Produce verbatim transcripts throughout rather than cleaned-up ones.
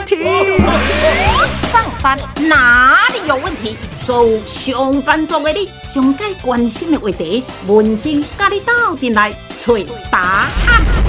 问题。上班哪里有问题？所有上班族的你，上该关心的话题，文静甲你斗阵来找答案。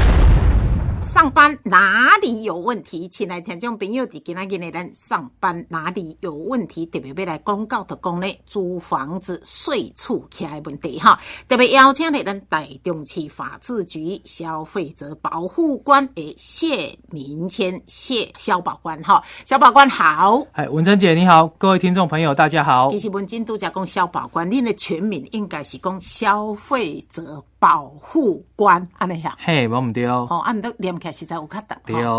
上班哪里有问题？亲爱听众朋友，伫今仔日呢，咱上班哪里有问题？特别要来广告的讲呢，租房子税厝起来问题哈。特别邀请呢，咱台中市法制局消费者保护官诶谢明谦谢消保官哈，消保官好。哎，文珍姐你好，各位听众朋友大家好。其实文珍都在讲消保官，恁的全名应该是讲消费者保护官安尼呀。嘿，我唔对哦。哦，俺都念。实在有较大，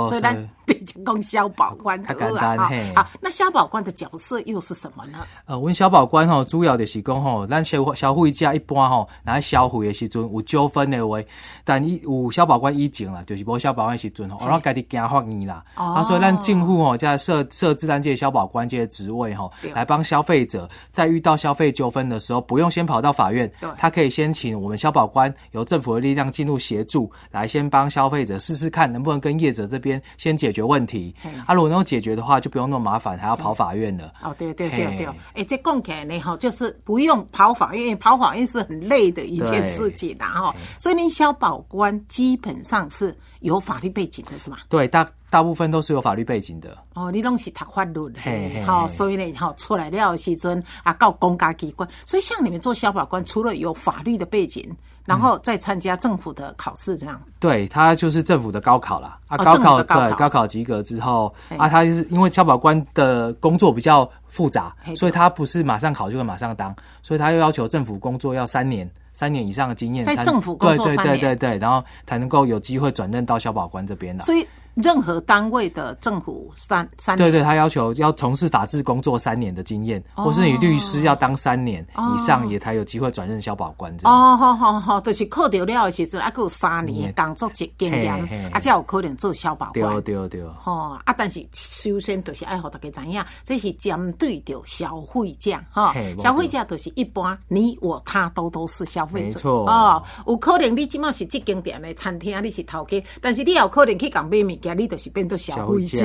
所以咱得讲消保官就好啊。好，那消保官的角色又是什么呢？呃，阮消保官吼，主要就是讲吼，咱消消费者一般吼，咱消费的时阵有纠纷的话，但伊有消保官以前啦，就是无消保官的时阵吼，我家己行法院啦。啊，所以咱政府吼，在设设置咱这消保官这些职位吼，来帮消费者在遇到消费纠纷的时候，不用先跑到法院，他可以先请我们消保官由政府的力量进入协助，来先帮消费者试试。看能不能跟业者这边先解决问题，啊，如果能解决的话，就不用那么麻烦，还要跑法院了。哦，对对对对，哎、欸，这讲起来呢，哈，就是不用跑法院，跑法院是很累的一件事情啦，哈。所以，您消保官基本上是有法律背景的，是吗？对，大。大部分都是有法律背景的哦，你拢是读法律的，好、哦，所以呢，好出来了时阵啊，到公家机关，所以像你们做消保官，除了有法律的背景，然后再参加政府的考试，这样。嗯、对，他就是政府的高考啦，啊，哦、高考对，高考及格之后啊，他就是因为消保官的工作比较复杂，所以他不是马上考就会马上当，所以他又要求政府工作要三年。三年以上的经验，在政府工作三年，对对对对，然后才能够有机会转任到消保官这边了。所以，任何单位的政府三三年，对对，他要求要从事法制工作三年的经验，哦、或是你律师要当三年、哦、以上，也才有机会转任消保官这样。哦，好好好，就是考到了的时阵，还有三年的工作经验，啊，才有可能做消保官。对对对。哦，啊，但是首先就是爱让大家知影，这是针对着消费者哈，消费者就是一般你我他都都是消。没错哦，有可能你即马是这间店的餐厅，你是头家，但是你也有可能去讲买物件，你就是变做消费者，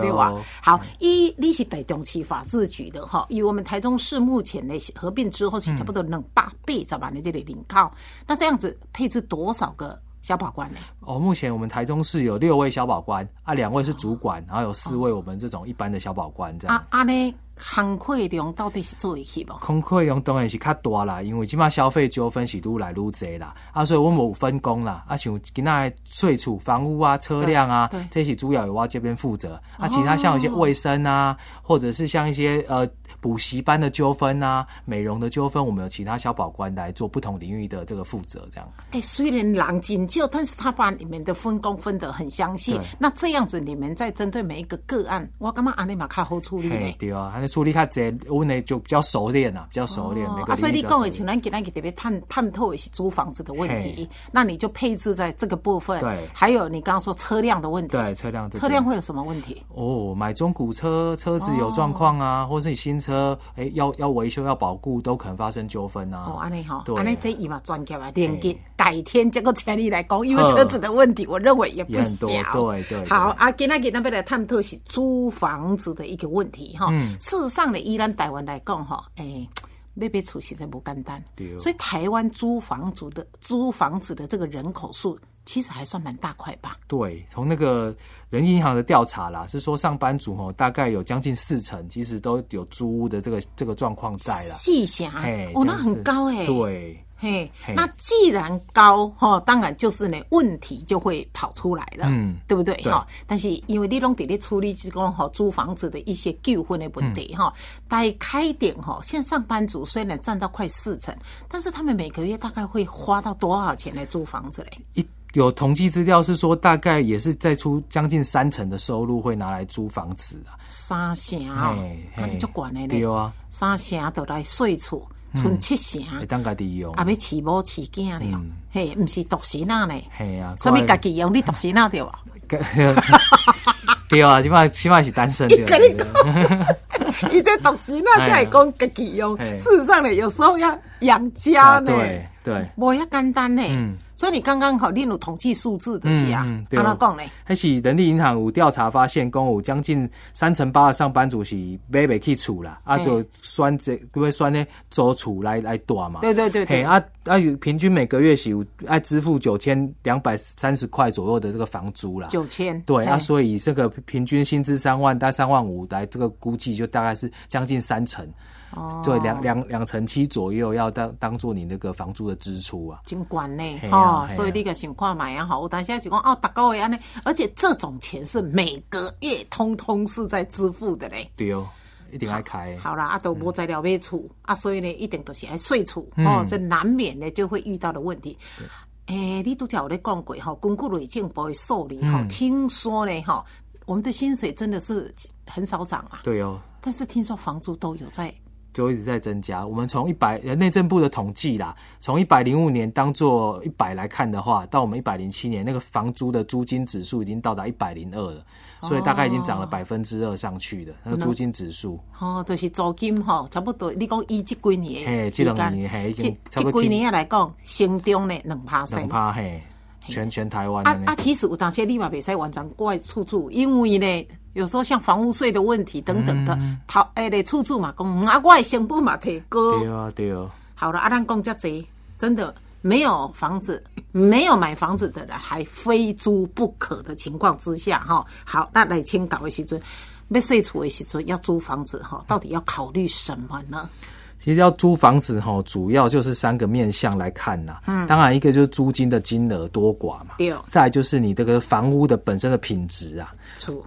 对吧？好，一、嗯、你是台中市法制局的哈，以我们台中市目前的合并之后是差不多两百八十万的这个人口，那这样子配置多少个？消保官呢、欸？哦，目前我们台中市有六位消保官啊，两位是主管，哦、然后有四位我们这种一般的消保官这样。啊啊呢，工作量到底是做一起不？工作量当然是较大啦，因为即马消费纠纷是愈来愈侪啦，啊，所以我们有分工啦，啊，像今仔税处、房屋啊、车辆啊，这些主要由我这边负责。啊，其他像一些卫生啊，哦、或者是像一些呃补习班的纠纷啊、美容的纠纷，我们有其他消保官来做不同领域的这个负责这样。哎、欸，虽然人真。但是他把你们的分工分得很详细，那这样子你们在针对每一个个案，我感觉安尼嘛较好处理呢。对啊，安尼处理较侪，我呢就比较熟练啦，比较熟练。哦、啊，所以你讲的像咱今天特别探探讨的是租房子的问题，那你就配置在这个部分。对，还有你刚刚说车辆的问题，对，车辆车辆会有什么问题？哦，买中古车，车子有状况啊，哦、或是你新车，哎、欸，要要维修要保固，都可能发生纠纷啊。哦，安尼好，安尼这伊嘛专业啊，连接改天这个请你来。因为车子的问题，我认为也不小。对 对, 對。好啊，今仔日咱要来探讨是租房子的一个问题哈。嗯、事实上呢，以咱台湾来讲哈，哎、欸，买买厝实在不简单。所以台湾租房族的租房子的这个人口数。其实还算蛮大块吧。对，从那个人力银行的调查啦，是说上班族哦，大概有将近四成，其实都有租屋的这个这个状况在啦。细小，哦，那很高哎、欸。对，嘿，那既然高哈、哦，当然就是呢，问题就会跑出来了，嗯，对不对哈？但是因为你拢得咧处理这个哈租房子的一些纠纷的问题哈，大开点哈，现在上班族虽然占到快四成，但是他们每个月大概会花到多少钱来租房子嘞？一有统计资料是说，大概也是再出将近三成的收入会拿来租房子啊。三成啊，那你就管嘞。对啊，三成就来税厝，存七成。会当家己用，啊，要饲某饲囝了，嘿，唔是独生仔嘞。嘿啊，什么家己用？你独生仔对吧？对啊，起码起码是单身对。你在独生仔才会讲家己用，事实上呢，有时候要养家呢，对对，无遐简单呢。所以你刚刚好，你有统计数字的是啊，嗯嗯、对。安怎讲呢？还是人力银行有调查发现，讲有将近三成八的上班族是买袂起厝啦，啊就选择因为选咧租厝来来住嘛。对对对对。嘿啊啊，平均每个月是有爱支付九千两百三十块左右的这个房租啦。九千。对啊，所以这个平均薪资三万，但三万五来这个估计就大概是将近三成。哦、对，两两两成七左右要当当做你那个房租的支出啊，真高呢，哦，所以你个想看买啊好，我当下就讲哦，大概安尼，而且这种钱是每个月通通是在支付的嘞，对哦，一定要开。好啦，啊都无在了买厝、嗯、啊，所以呢一定就是爱睡厝哦，这、嗯、难免呢就会遇到的问题。诶、欸，你都讲我咧讲过吼，根据内政部的数字吼，听说呢吼，我们的薪水真的是很少涨啊，对哦，但是听说房租都有在。就一直在增加。我们从一百内政部的统计啦，从一百零五年当做一百来看的话，到我们一百零七年，那个房租的租金指数已经到达一百零二了，所以大概已经涨了百分之二上去了。那个租金指数、嗯、哦，就是租金吼，差不多。你讲以这几年，嘿，这两年嘿，已经差不多。这几年来讲，成长呢两趴三趴嘿，全全台湾。啊啊，其实有当时你嘛袂使完全怪出处，因为呢。有时候像房屋税的问题等等的，头诶咧出租嘛，讲啊，我的成本嘛提高。对啊，对啊。好了，啊，咱讲遮济，真的没有房子，没有买房子的人还非租不可的情况之下，哈。好，那来签稿的时阵，要睡厝的时阵，要租房子哈，到底要考虑什么呢？其实要租房子齁，主要就是三个面向来看啦。嗯，当然一个就是租金的金额多寡嘛。对。再来就是你这个房屋的本身的品质啊。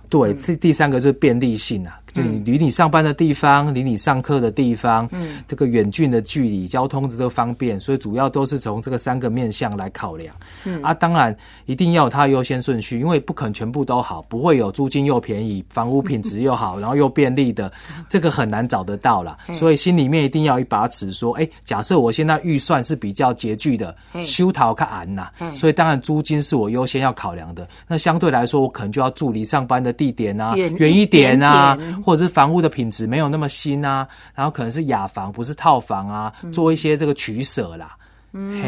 对。嗯、第三个就是便利性啊，就你离你上班的地方，离你上课的地方，嗯，这个远近的距离，交通这个方便，所以主要都是从这个三个面向来考量。嗯啊，当然一定要有它的优先顺序，因为不可能全部都好，不会有租金又便宜，房屋品质又好，然后又便利的，这个很难找得到啦。所以心里面一定要一把尺说，哎、欸，假设我现在预算是比较拮据的，修桃卡安呐，所以当然租金是我优先要考量的。那相对来说，我可能就要住离上班的地点啊，远一点啊，或者是房屋的品质没有那么新啊，然后可能是雅房不是套房啊，做一些这个取舍啦。嗯，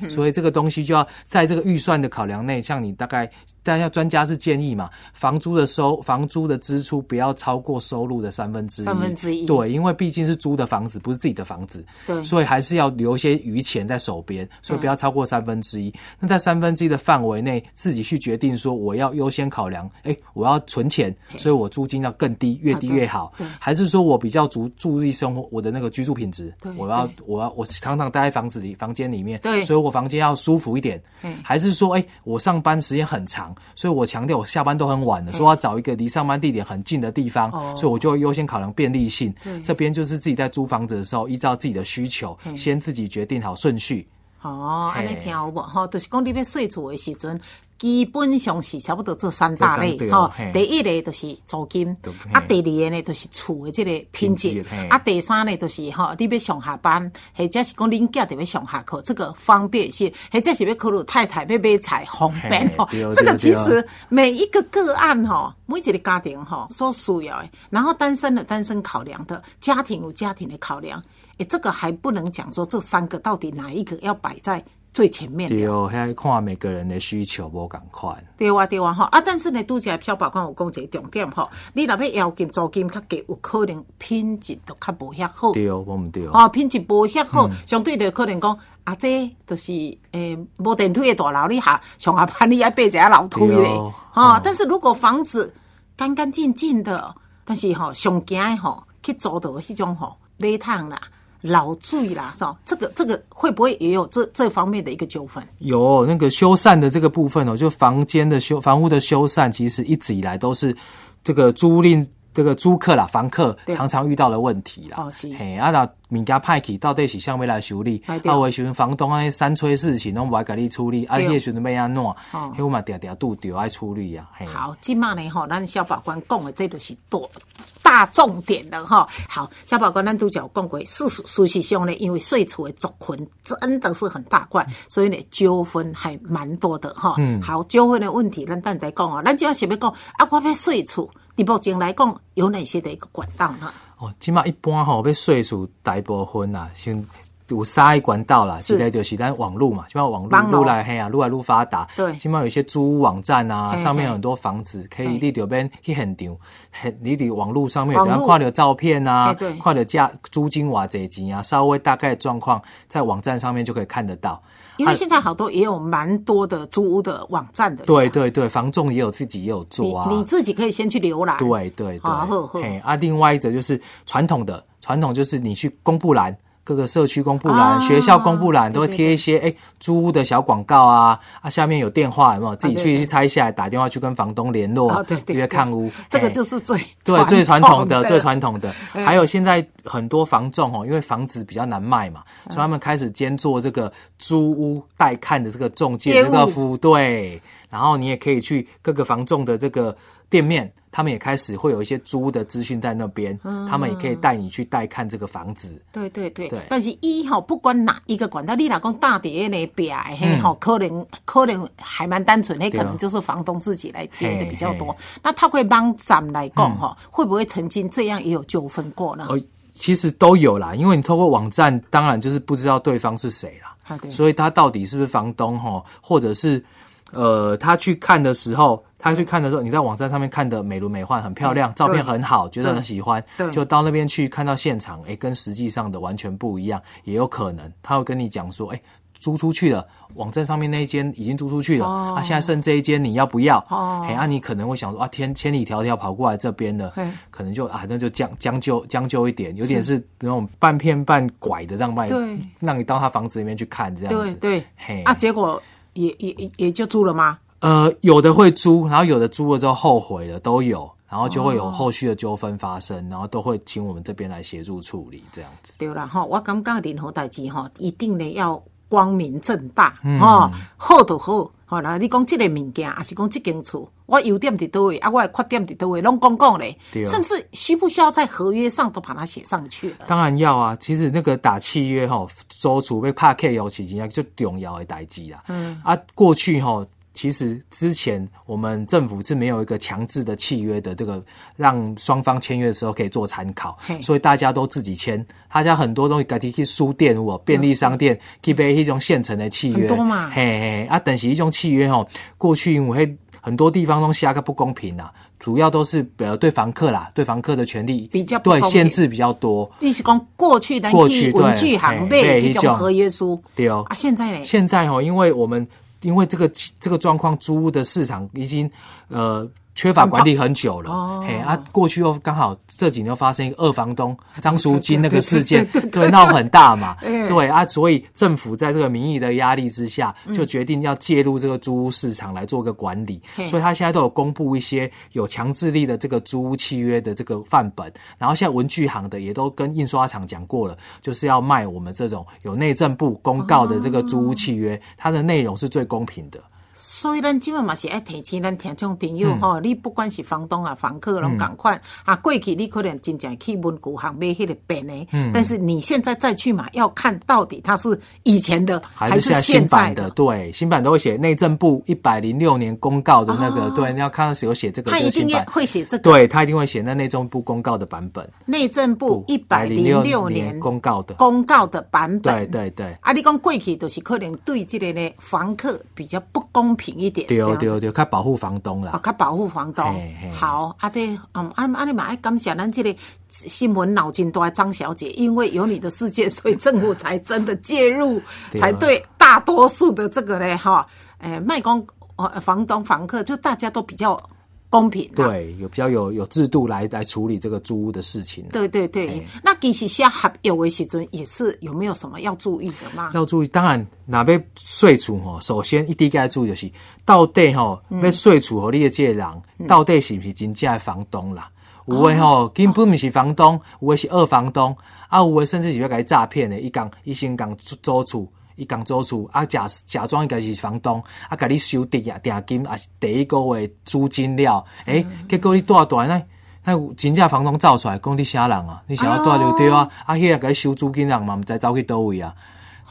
嘿，所以这个东西就要在这个预算的考量内，像你大概，但要专家是建议嘛，房租的收房租的支出不要超过收入的三分之一，三分之一，对，因为毕竟是租的房子，不是自己的房子，对，所以还是要留一些余钱在手边，所以不要超过三分之一。那在三分之一的范围内，自己去决定说我要优先考量，哎、欸，我要存钱，所以我租金要更低，越低越好，啊、还是说我比较注注意生活我的那个居住品质，我要我要我常常待在房子里房间。里面，所以我房间要舒服一点，还是说，哎、欸，我上班时间很长，所以我强调我下班都很晚了，说要找一个离上班地点很近的地方，哦、所以我就优先考量便利性。这边就是自己在租房子的时候，依照自己的需求，先自己决定好顺序。哦，安尼听好不？哈，就是讲你要睡厝的时阵。基本上是差不多这三大类哈、哦，第一类就是租金，啊，第二个呢就是厝的这个品质，啊，第三呢就是哈、哦，你要上下班，或者是讲恁家特别上下课，这个方便性，或者是要考虑太太要买菜方便哦。这个其实每一个个案哈，每一个家庭哈所需要的，然后单身的单身考量的，家庭有家庭的考量，哎，这个还不能讲说这三个到底哪一个要摆在。最前面的对哦，遐看每个人的需求无同款。对啊，对啊，哈啊！但是呢，拄则漂白讲有讲一个重点吼，你若要要金租金较低，有可能品质都较无遐好。对哦，我唔对哦。哦，品质无遐好，相对的可能讲啊，这就是诶，无、欸、电梯的大楼，你下上下班你要爬一下楼梯咧。哦。啊、哦，但是如果房子干干净净的，但是吼上惊的吼去租到迄种吼买烫啦。老罪啦，是吧？这个这个会不会也有这这方面的一个纠纷？有那个修繕的这个部分哦，就房间的修房屋的修繕，其实一直以来都是这个租赁这个租客啦、房客常常遇到的问题啦。哦，是。嘿，啊那。物件歹去，到底是想要来修理？啊，有的时候房东啊，三催四请，拢不爱给你处理。啊，迄时阵要安怎？迄我嘛常常拄着爱处理啊。好，今嘛呢吼，咱小法官讲的这都是大大重点了哈。好，小法官咱都讲过，事事实上呢，因为税处的族群真的是很大块，所以呢纠纷还蛮多的哈。嗯。好，纠纷的问题，咱等下讲哦。咱就要想要讲啊，我要税处，你目前来讲有哪些的一个管道呢？哦，即马一般吼、哦，要税处大部分啦，先有沙一管道啦，现在就是但网路嘛，现在网路路来嘿啊，路来路发达。对，现在有一些租屋网站啊，嘿嘿上面有很多房子可以你在那边去现场，你在网路上面有看到照片啊，看到价租金多少钱啊，稍微大概状况在网站上面就可以看得到。因为现在好多也有蛮多的租屋的网站的。对对对，房仲也有自己也有做啊， 你, 你自己可以先去浏览。对对对，啊，呵呵啊，另外一则就是传统的，传统就是你去公布栏。各个社区公布栏、啊、学校公布栏都会贴一些诶租屋的小广告啊，啊下面有电话有没有？自己去去拆下来，打电话去跟房东联络，啊、对对对约看屋。这个就是最对最传统的最传统的。还有现在很多房仲哦，因为房子比较难卖嘛，嗯、所以他们开始兼做这个租屋带看的这个仲介这个服务。对，然后你也可以去各个房仲的这个店面。他们也开始会有一些租的资讯在那边、嗯，他们也可以带你去带看这个房子。对对 对, 對但是一吼、喔、不管哪一个管道，你老公大底那边嘿吼，可能可能还蛮单纯，那可能就是房东自己来贴的比较多。嘿嘿那透过网站来讲吼、喔嗯，会不会曾经这样也有纠纷过呢？哦，其实都有啦，因为你透过网站，当然就是不知道对方是谁啦、啊，所以他到底是不是房东吼、喔，或者是呃他去看的时候。他去看的时候，你在网站上面看的美轮美奂，很漂亮，照片很好，觉得很喜欢，就到那边去看到现场，哎、欸，跟实际上的完全不一样，也有可能他会跟你讲说，哎、欸，租出去了，网站上面那一间已经租出去了，哦、啊，现在剩这一间你要不要？哦，哎、欸，啊，你可能会想说，啊，天，千里迢迢跑过来这边了，可能就啊，那就将将就将就一点，有点是那种半骗半拐的，让卖，让你到他房子里面去看这样子，对对，嘿，啊，结果也也也就租了吗？呃，有的会租，然后有的租了之后后悔了，都有，然后就会有后续的纠纷发生，哦、然后都会请我们这边来协助处理这样子。对啦，哈，我感觉任何代志哈，一定呢要光明正大，嗯、哦，好就好，好啦，你讲这个物件，还是讲这间厝，我优点在哪位，啊，我的缺点在哪位，拢讲讲嘞，甚至需不需要在合约上都把它写上去了？当然要啊，其实那个打契约哈，租厝要拍契约是真正最重要的代志啦。嗯，啊，过去哈。其实之前我们政府是没有一个强制的契约的，这个让双方签约的时候可以做参考，所以大家都自己签。大家很多东西自己去书店、便利商店去买那种现成的契约，很多嘛。嘿嘿，啊，但是那种契约吼，过去因为很多地方都下个不公平啦、啊，主要都是呃对房客啦，对房客的权利比较不公平，对限制比较多。你是讲过去的文具行买这种合约书，对哦，啊，现在呢？现在吼，因为我们。因为这个这个状况，租屋的市场已经呃缺乏管理很久了。哦、嘿啊，过去又刚好这几年发生一个二房东张淑金那个事件，对闹很大嘛。对啊，所以政府在这个民意的压力之下，就决定要介入这个租屋市场来做个管理。嗯、所以他现在都有公布一些有强制力的这个租屋契约的这个范本。然后现在文具行的也都跟印刷厂讲过了，就是要卖我们这种有内政部公告的这个租屋契约，哦、它的内容是最公平的。所以咱今晚嘛是爱提醒咱听众朋友吼、嗯哦，你不管是房东啊、房客拢同款啊，过去你可能真正去文具行买迄个便的、嗯，但是你现在再去买，要看到底它是以前的还是现在的？新版的对，新版都会写内政部一百零六年公告的那个，哦、对，你要看到有写这个，他一定会写这个，对他一定会写那内政部公告的版本，内政部一百零六年公告的公告的版本，对对对。啊，你讲过去就是可能对这个呢房客比较不公。公平一点，对对对，较保护房东啦，哦，较保护房东。好，啊这，嗯，啊啊，你嘛要感谢咱这个新闻脑筋大张小姐，因为有你的事件，所以政府才真的介入，对才对大多数的这个嘞哈，诶、哦，卖、呃、公、呃、房东房客，就大家都比较。公平、啊、对，有比较有有制度来来处理这个租屋的事情、啊。对对对，那其实下合约的时阵也是有没有什么要注意的吗？要注意，当然哪要税处吼，首先一第一个要注意就是到底吼、嗯、要税处和你的这个人、嗯、到底是不是真正的房东啦？有诶吼，根本不是房东，有诶是二房东，啊有诶甚至是要给诈骗的，伊讲伊先讲租厝。伊讲租厝啊，假假装应该是房东啊，甲你收定定金，啊是第一个月租金了，诶、欸嗯，结果你住住呢，那真正房东走出来，讲你啥人啊？你想要住就对啊，哎、啊，迄个甲你收租金人嘛，唔知走去倒位啊，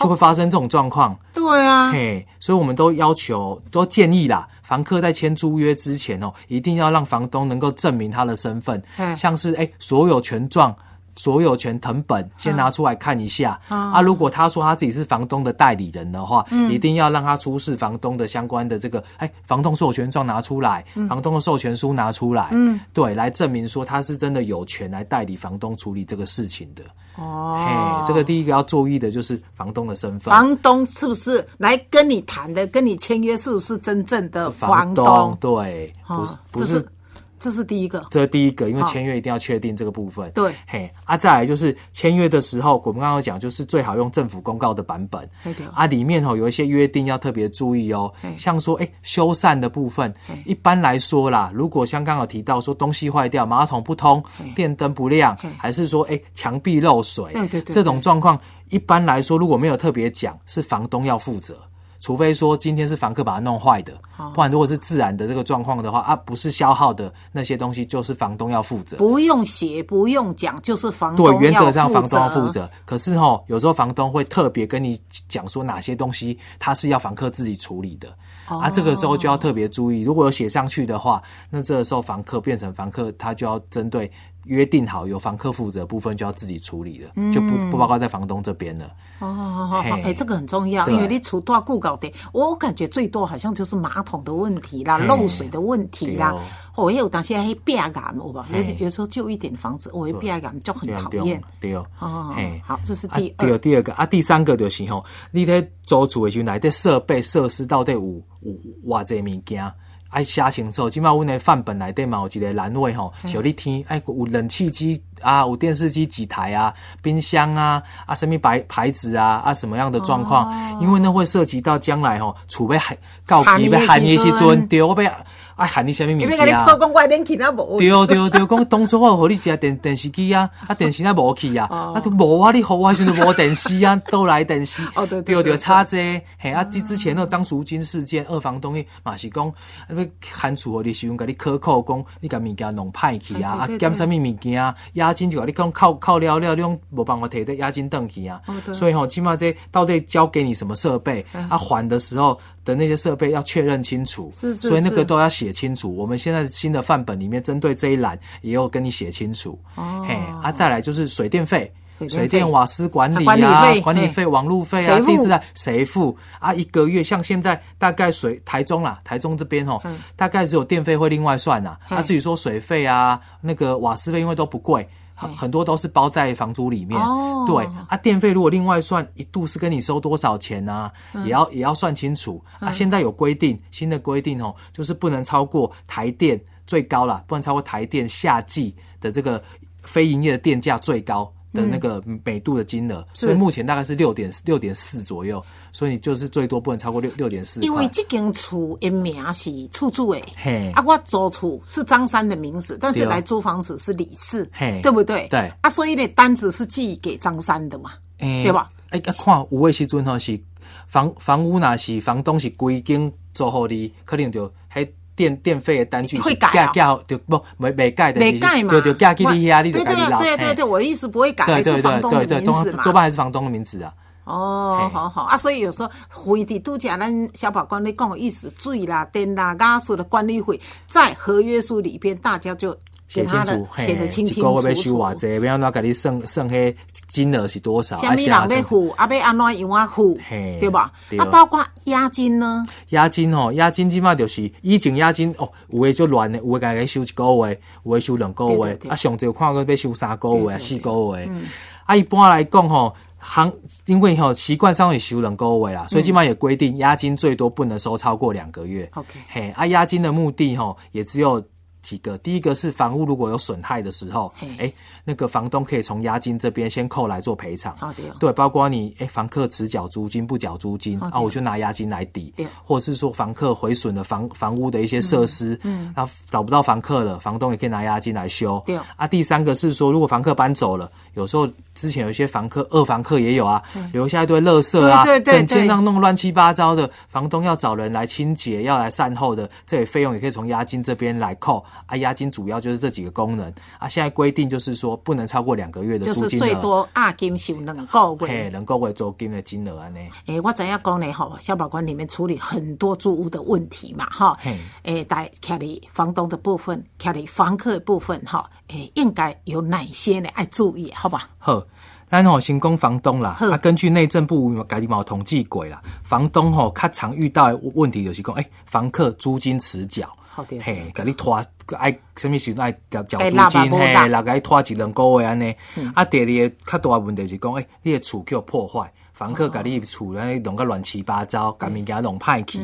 就会发生这种状况。对啊，嘿，所以我们都要求，都建议啦，房客在签租约之前哦，一定要让房东能够证明他的身份，像是诶、欸，所有权状。所有权誊本先拿出来看一下、嗯、啊，如果他说他自己是房东的代理人的话、嗯、一定要让他出示房东的相关的这个哎，房东授权状拿出来、嗯、房东的授权书拿出来、嗯、对，来证明说他是真的有权来代理房东处理这个事情的哦。嘿，这个第一个要注意的就是房东的身份，房东是不是来跟你谈的，跟你签约是不是真正的房东, 房东对、哦、不是, 不是这是第一个，这是第一个，因为签约一定要确定这个部分。对，嘿，啊，再来就是签约的时候，我们刚刚讲就是最好用政府公告的版本。对对啊，里面哦有一些约定要特别注意哦，像说哎、欸、修繕的部分，一般来说啦，如果像刚刚有提到说东西坏掉、马桶不通、电灯不亮，还是说哎墙、欸、壁漏水，對對對對这种状况，一般来说如果没有特别讲，是房东要负责。除非说今天是房客把它弄坏的，不然如果是自然的这个状况的话啊，不是消耗的那些东西，就是房东要负责。不用写，不用讲，就是房东要负责。对，原则上房东要负责。可是齁，有时候房东会特别跟你讲说哪些东西他是要房客自己处理的。啊，这个时候就要特别注意，如果有写上去的话，那这个时候房客变成房客，他就要针对约定好由房客负责的部分就要自己处理了，嗯、就不不包括在房东这边了。哦，好好好，哎、欸，这个很重要，因为你除多顾搞的，我感觉最多好像就是马桶的问题啦、漏水的问题啦。哦，也有当时还变感，我吧，有有时候旧一点房子，我会变感就很讨厌。对哦，哦，好，这是第二、啊、第二个啊，第三个就是吼，你在租厝的时候，内底设备设施到底有有偌济物件？爱写清楚，即卖阮的范本内底嘛有一个栏位吼，小你听，哎，有冷气机啊，有电视机几台啊，冰箱啊，啊什么牌牌子啊，啊什么样的状况、哦？因为那会涉及到将来吼，储备还告急要喊你去准对，我被哎喊你什么名字啊？因为你偷讲外面去那无。对对对，讲当初我和你一电电视机啊，啊电视那无去啊，啊都无啊，你和我时阵无电视啊，都来电视。哦对对对，对差这嘿啊！之之前那张淑君事件，二房东伊嘛是讲。看厝的时候，甲你苛扣讲，你甲物件弄歹去啊，啊减啥物物件啊，押金就甲你讲扣扣了了，你讲无办法摕得押金返去啊。所以吼、哦，起码这到底交给你什么设备、嗯、啊，还的时候的那些设备要确认清楚，是是是，所以那个都要写清楚。我们现在新的范本里面，针对这一栏也有跟你写清楚。哦、嘿，啊，再来就是水电费。水电瓦斯管理啊，管理费、网路费啊，第四代谁付啊？一个月像现在大概水台中啦，台中这边吼，大概只有电费会另外算啊。他至于说水费啊，那个瓦斯费因为都不贵，很多都是包在房租里面。哦、对啊，电费如果另外算，一度是跟你收多少钱啊？嗯、也要也要算清楚啊。现在有规定，新的规定吼，就是不能超过台电最高啦，不能超过台电夏季的这个非营业的电价最高。的那个每度的金额、嗯，所以目前大概是 六点四 左右，所以你就是最多不能超过 六点四。因为这间厝的名是出租诶，啊，我租厝是张三的名字，但是来租房子是李四，对不对？对啊，所以呢单子是寄给张三的嘛，欸、对吧？哎、欸，看有的时阵吼是房房屋那是房东是规定租好的，可能就还。电电费的单据会改啊，就不没没改的，没改嘛，就就改去你啊，你就改你老。对对对对，我的意思不会改，还是房东的名字嘛，多半还是房东的名字啊。哦，好好啊，所以有时候回的度假，咱小宝管理讲有意思，水啦、电啦、家属的管理费，在合约书里边大家就。写清楚，写得清清楚楚。一个月要收偌济，要安怎甲你算算迄金额是多少？虾米人要付，啊要安怎样啊付，对吧？對啊，包括押金呢？押金吼、哦，押金即嘛就是以前押金哦，有诶就乱诶，有诶家己收一个月，有诶收两个月，對對對啊上侪看过要收三个月、四个月。嗯、啊，一般来讲吼、哦。行，因为吼习惯上也收人购位啦，所以基本上也规定押金最多不能收超过两个月。OK，、嗯、嘿，啊，押金的目的吼也只有几个，第一个是房屋如果有损害的时候，哎、欸，那个房东可以从押金这边先扣来做赔偿、哦哦，对，包括你哎、欸、房客迟缴租金不缴租金、哦、啊，我就拿押金来抵，或者是说房客毁损了房房屋的一些设施，嗯，那、嗯啊、找不到房客了，房东也可以拿押金来修，对、哦，啊，第三个是说如果房客搬走了，有时候。之前有一些房客，二房客也有啊，留下一堆垃圾啊，对对对对，整间上弄乱七八糟的，房东要找人来清洁，要来善后的，这些费用也可以从押金这边来扣，啊，押金主要就是这几个功能啊。现在规定就是说不能超过两个月的租金额，就是最多押金是两个月，嘿，两个月租金的金额安尼。诶、欸，我知影讲呢吼，消保官里面处理很多租屋的问题嘛哈。诶、欸，在徛伫房东的部分，徛伫房客的部分哈，诶、欸，应该有哪些呢？爱注意，好吧？好。咱吼先讲房东啦，啊，根据内政部家己嘛有统计过啦，房东吼较常遇到的问题就是讲，哎、欸，房客租金迟缴，嘿，甲你拖，爱什么时阵爱缴缴租金，嘿，来甲你拖一两个月安尼。啊，第二个较大的问题是讲，哎、欸，你的厝叫破坏，房客甲你厝安尼弄个乱七八糟，甲物件弄歹去。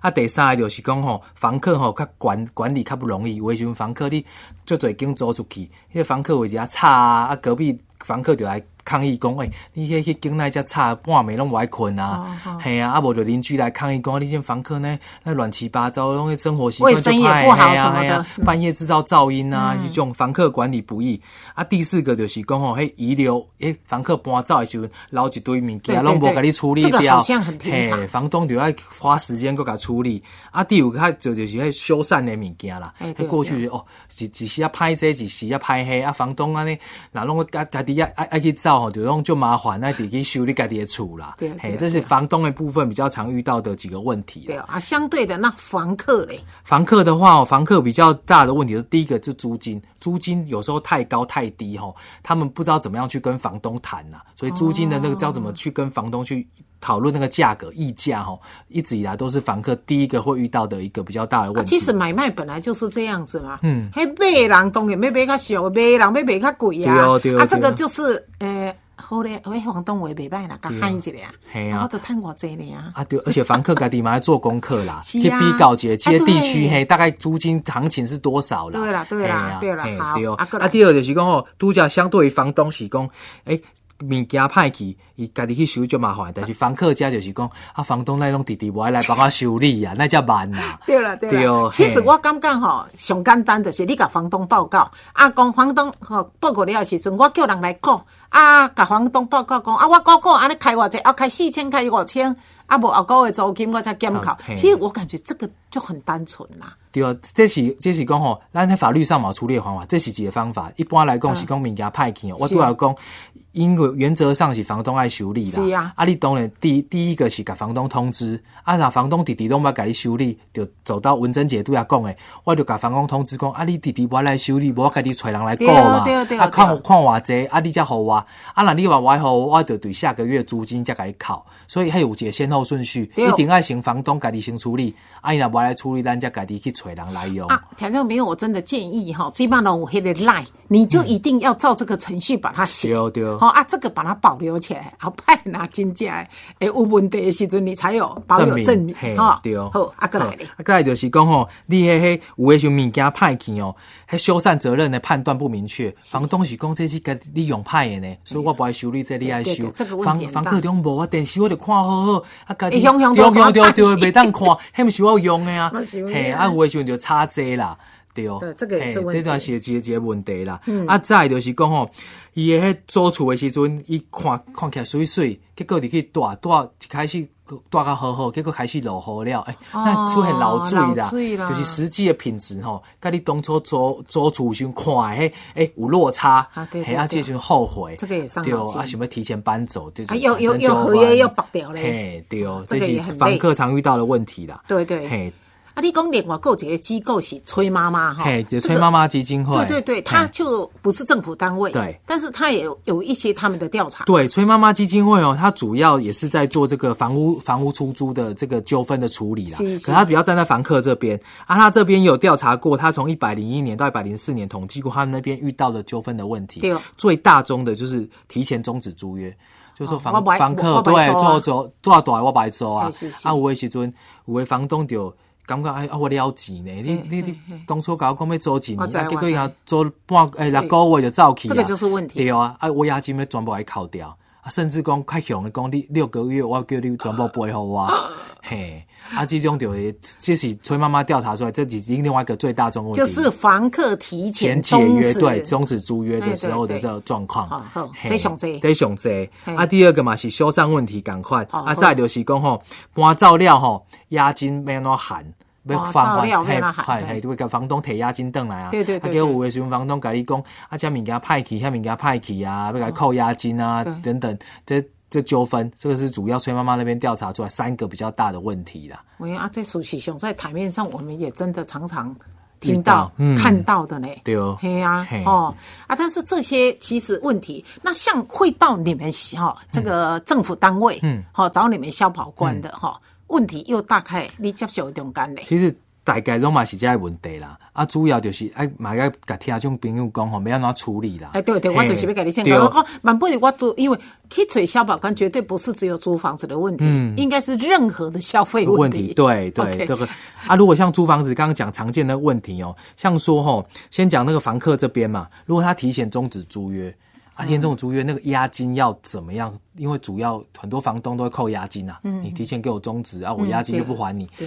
啊，第三个就是讲吼，房客吼较管管理较不容易，为什么房客你足侪间租出去，迄、那個、房客有一下吵啊，啊隔壁房客就来。抗议讲，哎、欸，你迄迄囡仔只差半暝拢无爱困啊，嘿、哦哦、啊，啊无就邻居来抗议讲，你间房客呢，那乱七八糟，拢生活习惯就坏，哎呀哎呀，半夜制造噪音啊，这、嗯、种房客管理不易。啊，第四个就是讲吼，迄遗留，哎、欸，房客搬走的时候，留一堆物件，拢无甲你处理掉，这个好像很平常。房东就要花时间搁甲处理。啊，第五个就就是迄修缮的物件啦，哎、过去就哦，一一时啊拍这，一时啊拍那，啊房东安尼，那拢家家己爱爱爱去造。就用就麻烦，那自己修你家己的厝啦。对，嘿，这是房东的部分比较常遇到的几个问题。对啊，相对的那房客嘞，房客的话，房客比较大的问题是第一个就是租金，租金有时候太高太低吼，他们不知道怎么样去跟房东谈呐、啊，所以租金的那个知道怎么去跟房东去。讨论那个价格溢价吼，一直以来都是房客第一个会遇到的一个比较大的问题。啊、其实买卖本来就是这样子嘛，嗯，嘿，卖人当然要卖较俗，卖人要卖较贵啊，对哦对哦，啊，这个就是呃。好嘞，喂，房东话袂歹啦，讲喊一下，啊，我都赚我这呢啊。啊对，而且房客家己嘛要做功课啦，去比较一下，这些地区嘿，大概租金行情是多少啦？对啦，对啦，对啦，好。对哦，啊，第二就是讲吼，度假相对于房东是讲，哎，物件歹去，伊家己去修就麻烦，但是房客家就是讲，啊，房东那拢弟弟我来帮我修理啊，那叫慢啦。对啦，对啦。其实我感觉吼，上简单就是你甲房东报告，啊，讲房东吼报告了的时阵，我叫人来顾。啊，甲房东报告讲啊，我个个安尼开偌济，要开四千，开五千，啊无后个月租金我才减扣。其实我感觉这个就很单纯啦。对啊，这是这是讲吼，咱在法律上嘛处理的方法，这是一个方法。一般来讲是讲物件歹去哦，我主要讲，因为原则上是房东爱修理啦。是啊，啊你当然第第一个是甲房东通知，啊那房东弟弟拢要甲你修理，就走到文珍姐对下讲诶，我就甲房东通知讲，啊你弟弟我来修理，我家己找人来顾嘛，啊看看偌济，啊你才好我。啊，那你话我好，我就对下个月租金才给你扣，所以还有一个先后顺序，一定要先房东家己先处理，啊，伊若我来处理，咱才家己去找人来用。啊，听众朋友，我真的建议哈，基本上有迄个 line， 你就一定要照这个程序把它写，好、嗯哦、啊，这个把它保留起来，好派拿真正诶有问题的时阵，你才有保有证明，哈、哦，对哦，好，啊，过来咧，啊，过来就是讲吼，你迄迄有诶像物件派去哦，迄修缮责任的判断不明确，房东是讲这是甲你用派的呢。所以我不爱修理这個，你爱修。房房客中无啊，电视我就看好好，啊家己对对对对，袂当看，迄毋是我用的啊。嘿，啊有诶时阵就差济啦，对哦。对，这个也是问题。这段是一个问题啦。嗯、啊，再就是讲吼，伊诶迄租厝诶时阵，伊看看起来水水，结果入去住住一开始。住较好好，结果开始落雨了，哎、欸，那、哦、出现漏水啦，水啦就是实际的品质吼，甲你当初租租厝时看诶，哎、欸、有落差，嘿啊，这就后悔，这个也伤脑筋，啊，想要提前搬走，对，啊，又又又合约又绑掉嘞，嘿，对哦，这是房客常遇到的问题啦，对 对, 對，嘿。啊，你讲另外有一个机构是崔妈妈哈，嘿，崔妈妈基金会，对对对，它就不是政府单位，对，但是它也有有一些他们的调查。对，崔妈妈基金会哦，它主要也是在做这个房屋房屋出租的这个纠纷的处理啦，是是可它比较站在房客这边啊，它这边有调查过，它从一百零一年到一百零四年统计过他们那边遇到的纠纷的问题，对、哦，最大宗的就是提前终止租约。就是说房、哦、房客对做做做大我白做啊，啊有的时阵有的房东就。感觉哎啊，我了钱呢？你你你当初搞讲要租几年，结果要租半哎六个月就走去啊！这个就是问题。对啊，啊我押金要全部来扣掉，啊甚至讲较凶的讲，你六个月我叫你全部赔互我，嘿。啊，这种就是这是崔妈妈调查出来，这只是另外一个最大宗问题，就是房客提前解约，对，终止租约的时候的这个状况。好，好，这上济，这上济。啊，第二个嘛是修缮问题，赶快。啊，再就是讲吼，搬走了吼，押金没那么寒。要放翻，係係會甲房東提押金轉來啊！對對對，啊，結果有的時候房東甲你講啊，這物件歹去，遐物件歹去啊，要甲扣押金啊，嗯、等等，這這糾紛，這個是主要崔媽媽那邊調查出來三個比較大的問題啦。喂啊，這事情在台面上我們也真的常常聽到、嗯、看到的呢。對哦，嘿啊，哦啊，但是這些其實問題，那像會到你們哈、哦、這個政府單位，嗯，好、哦、找你們消保官的哈。嗯哦问题又大概你接受中间咧？其实大概拢嘛是这个问题啦，啊，主要就是哎，嘛个甲听种朋友讲吼，要安怎处理啦？哎，对对，我就是要甲你请教。我讲，万不如我做，因为去找消保官绝对不是只有租房子的问题，嗯、应该是任何的消费问题。问题对对、okay、这个啊，如果像租房子刚刚讲常见的问题哦，像说吼，先讲那个房客这边嘛，如果他提前终止租约。啊，天中租约那个押金要怎么样？因为主要很多房东都会扣押金啊，嗯、你提前给我终止啊，我押金就不还你。嗯、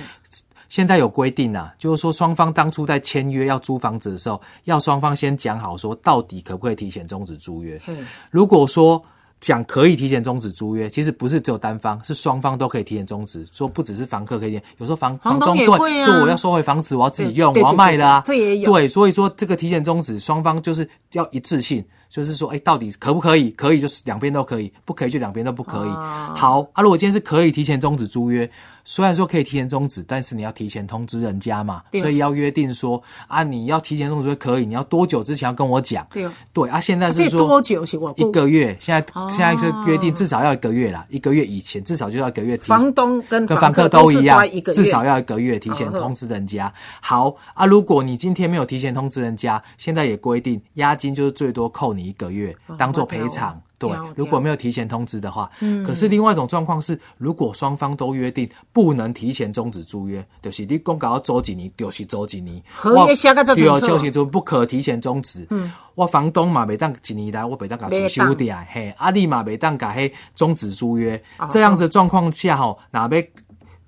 现在有规定啊，就是说双方当初在签约要租房子的时候，要双方先讲好说到底可不可以提前终止租约。嗯、如果说讲可以提前终止租约，其实不是只有单方，是双方都可以提前终止。说不只是房客可以提前，有时候房房东也会啊，对，我要收回房子，我要自己用，對對對對我要卖了啊，这也有。对，所以说这个提前终止，双方就是要一致性。就是说，哎、欸，到底可不可以？可以就是两边都可以，不可以就两边都不可以。啊好啊，如果今天是可以提前终止租约，虽然说可以提前终止，但是你要提前通知人家嘛，所以要约定说啊，你要提前终止可以，你要多久之前要跟我讲？对对啊，现在是说多久？一个月，现在、啊、现在是约定至少要一个月啦，一个月以前至少就要一个月。房东跟房客都一样，至少要一个月提前通知人家。好啊，如果你今天没有提前通知人家，现在也规定押金就是最多扣你一个月当做赔偿，对，如果没有提前通知的话，嗯、可是另外一种状况是，如果双方都约定不能提前终止租约，就是你公告要周几年，就是周几年，合约写个就清楚，对，就是说不可提前终止。嗯，我房东嘛袂当一年来，我袂当搞装修的，嘿，啊你嘛袂当搞嘿终止租约，哦、这样子状况下吼，哪要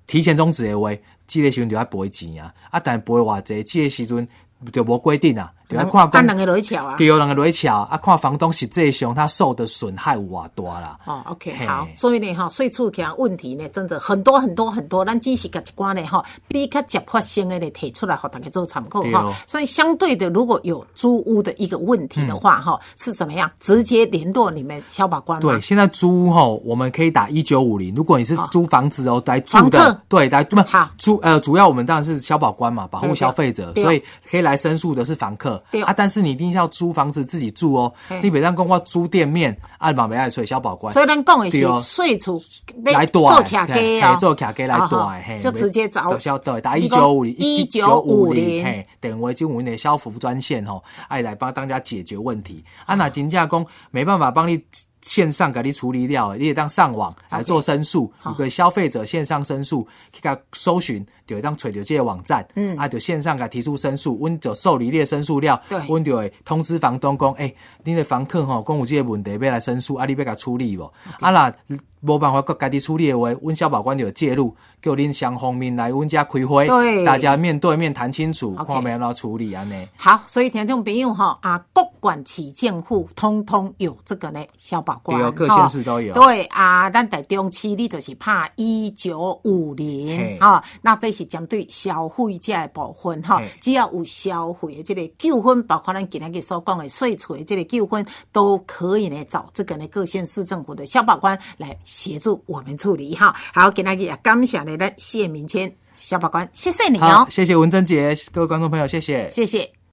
提前终止的话，这个时阵就要赔钱啊，啊但赔偌济，这个时阵。就无规定啊，就要看讲，按人个落去瞧啊，对，人个落去瞧啊，看房东实际上他受的损害有偌大啦。哦 ，OK， 好，所以呢，哈，税处其他问题呢，真的很多很多很多，咱只是甲一寡呢，哈，比较常发生的呢提出来，和大家做参考哈。所以相对的，如果有租屋的一个问题的话，哈、嗯，是怎么样？直接联络你们消保官。对，现在租屋吼，我们可以打一九五零。如果你是租房子哦，来住的，对，来住，租呃，主要我们当然是消保官嘛，保护消费者，所以可以。来申诉的是房客啊，但是你一定要租房子自己住哦。你别让公话租店面，啊，嘛别爱催消保官。所以咱讲的是税处来做徛家啊，做徛家来带，就直接找消对打一九五零一九五零，嘿，等我就我们的消服专线吼，爱来帮大家解决问题。啊，那金价公没办法帮你。线上给你处理掉，你也当上网来做申诉，有个消费者线上申诉，去甲搜寻，就当找到这个网站，嗯，啊，就线上给提出申诉，阮就受理你的申诉了，阮就会通知房东讲，哎、欸，你的房客吼，讲有这个问题要来申诉，啊，你要甲处理无？ Okay. 啊啦。没办法，各家己处理的话，阮消保官就有介入，叫恁双方面来阮家开会，大家面对面谈清楚， okay. 看要怎么处理安尼。好，所以听众朋友哈啊，各管起建户通通有这个呢消保官，对、哦，各县市都有。哦、对啊，咱台中市你就是拍一九五零啊，那这是针对消费者的部分哈、哦，只要有消费的这个纠纷，包括咱今天所讲的税处的这个纠纷，都可以呢找这个呢各县市政府的消保官来。协助我们处理哈，好，今天也感谢你的谢明谦消保官，谢谢你哦，谢谢文珍姐，各位观众朋友，谢谢，谢谢。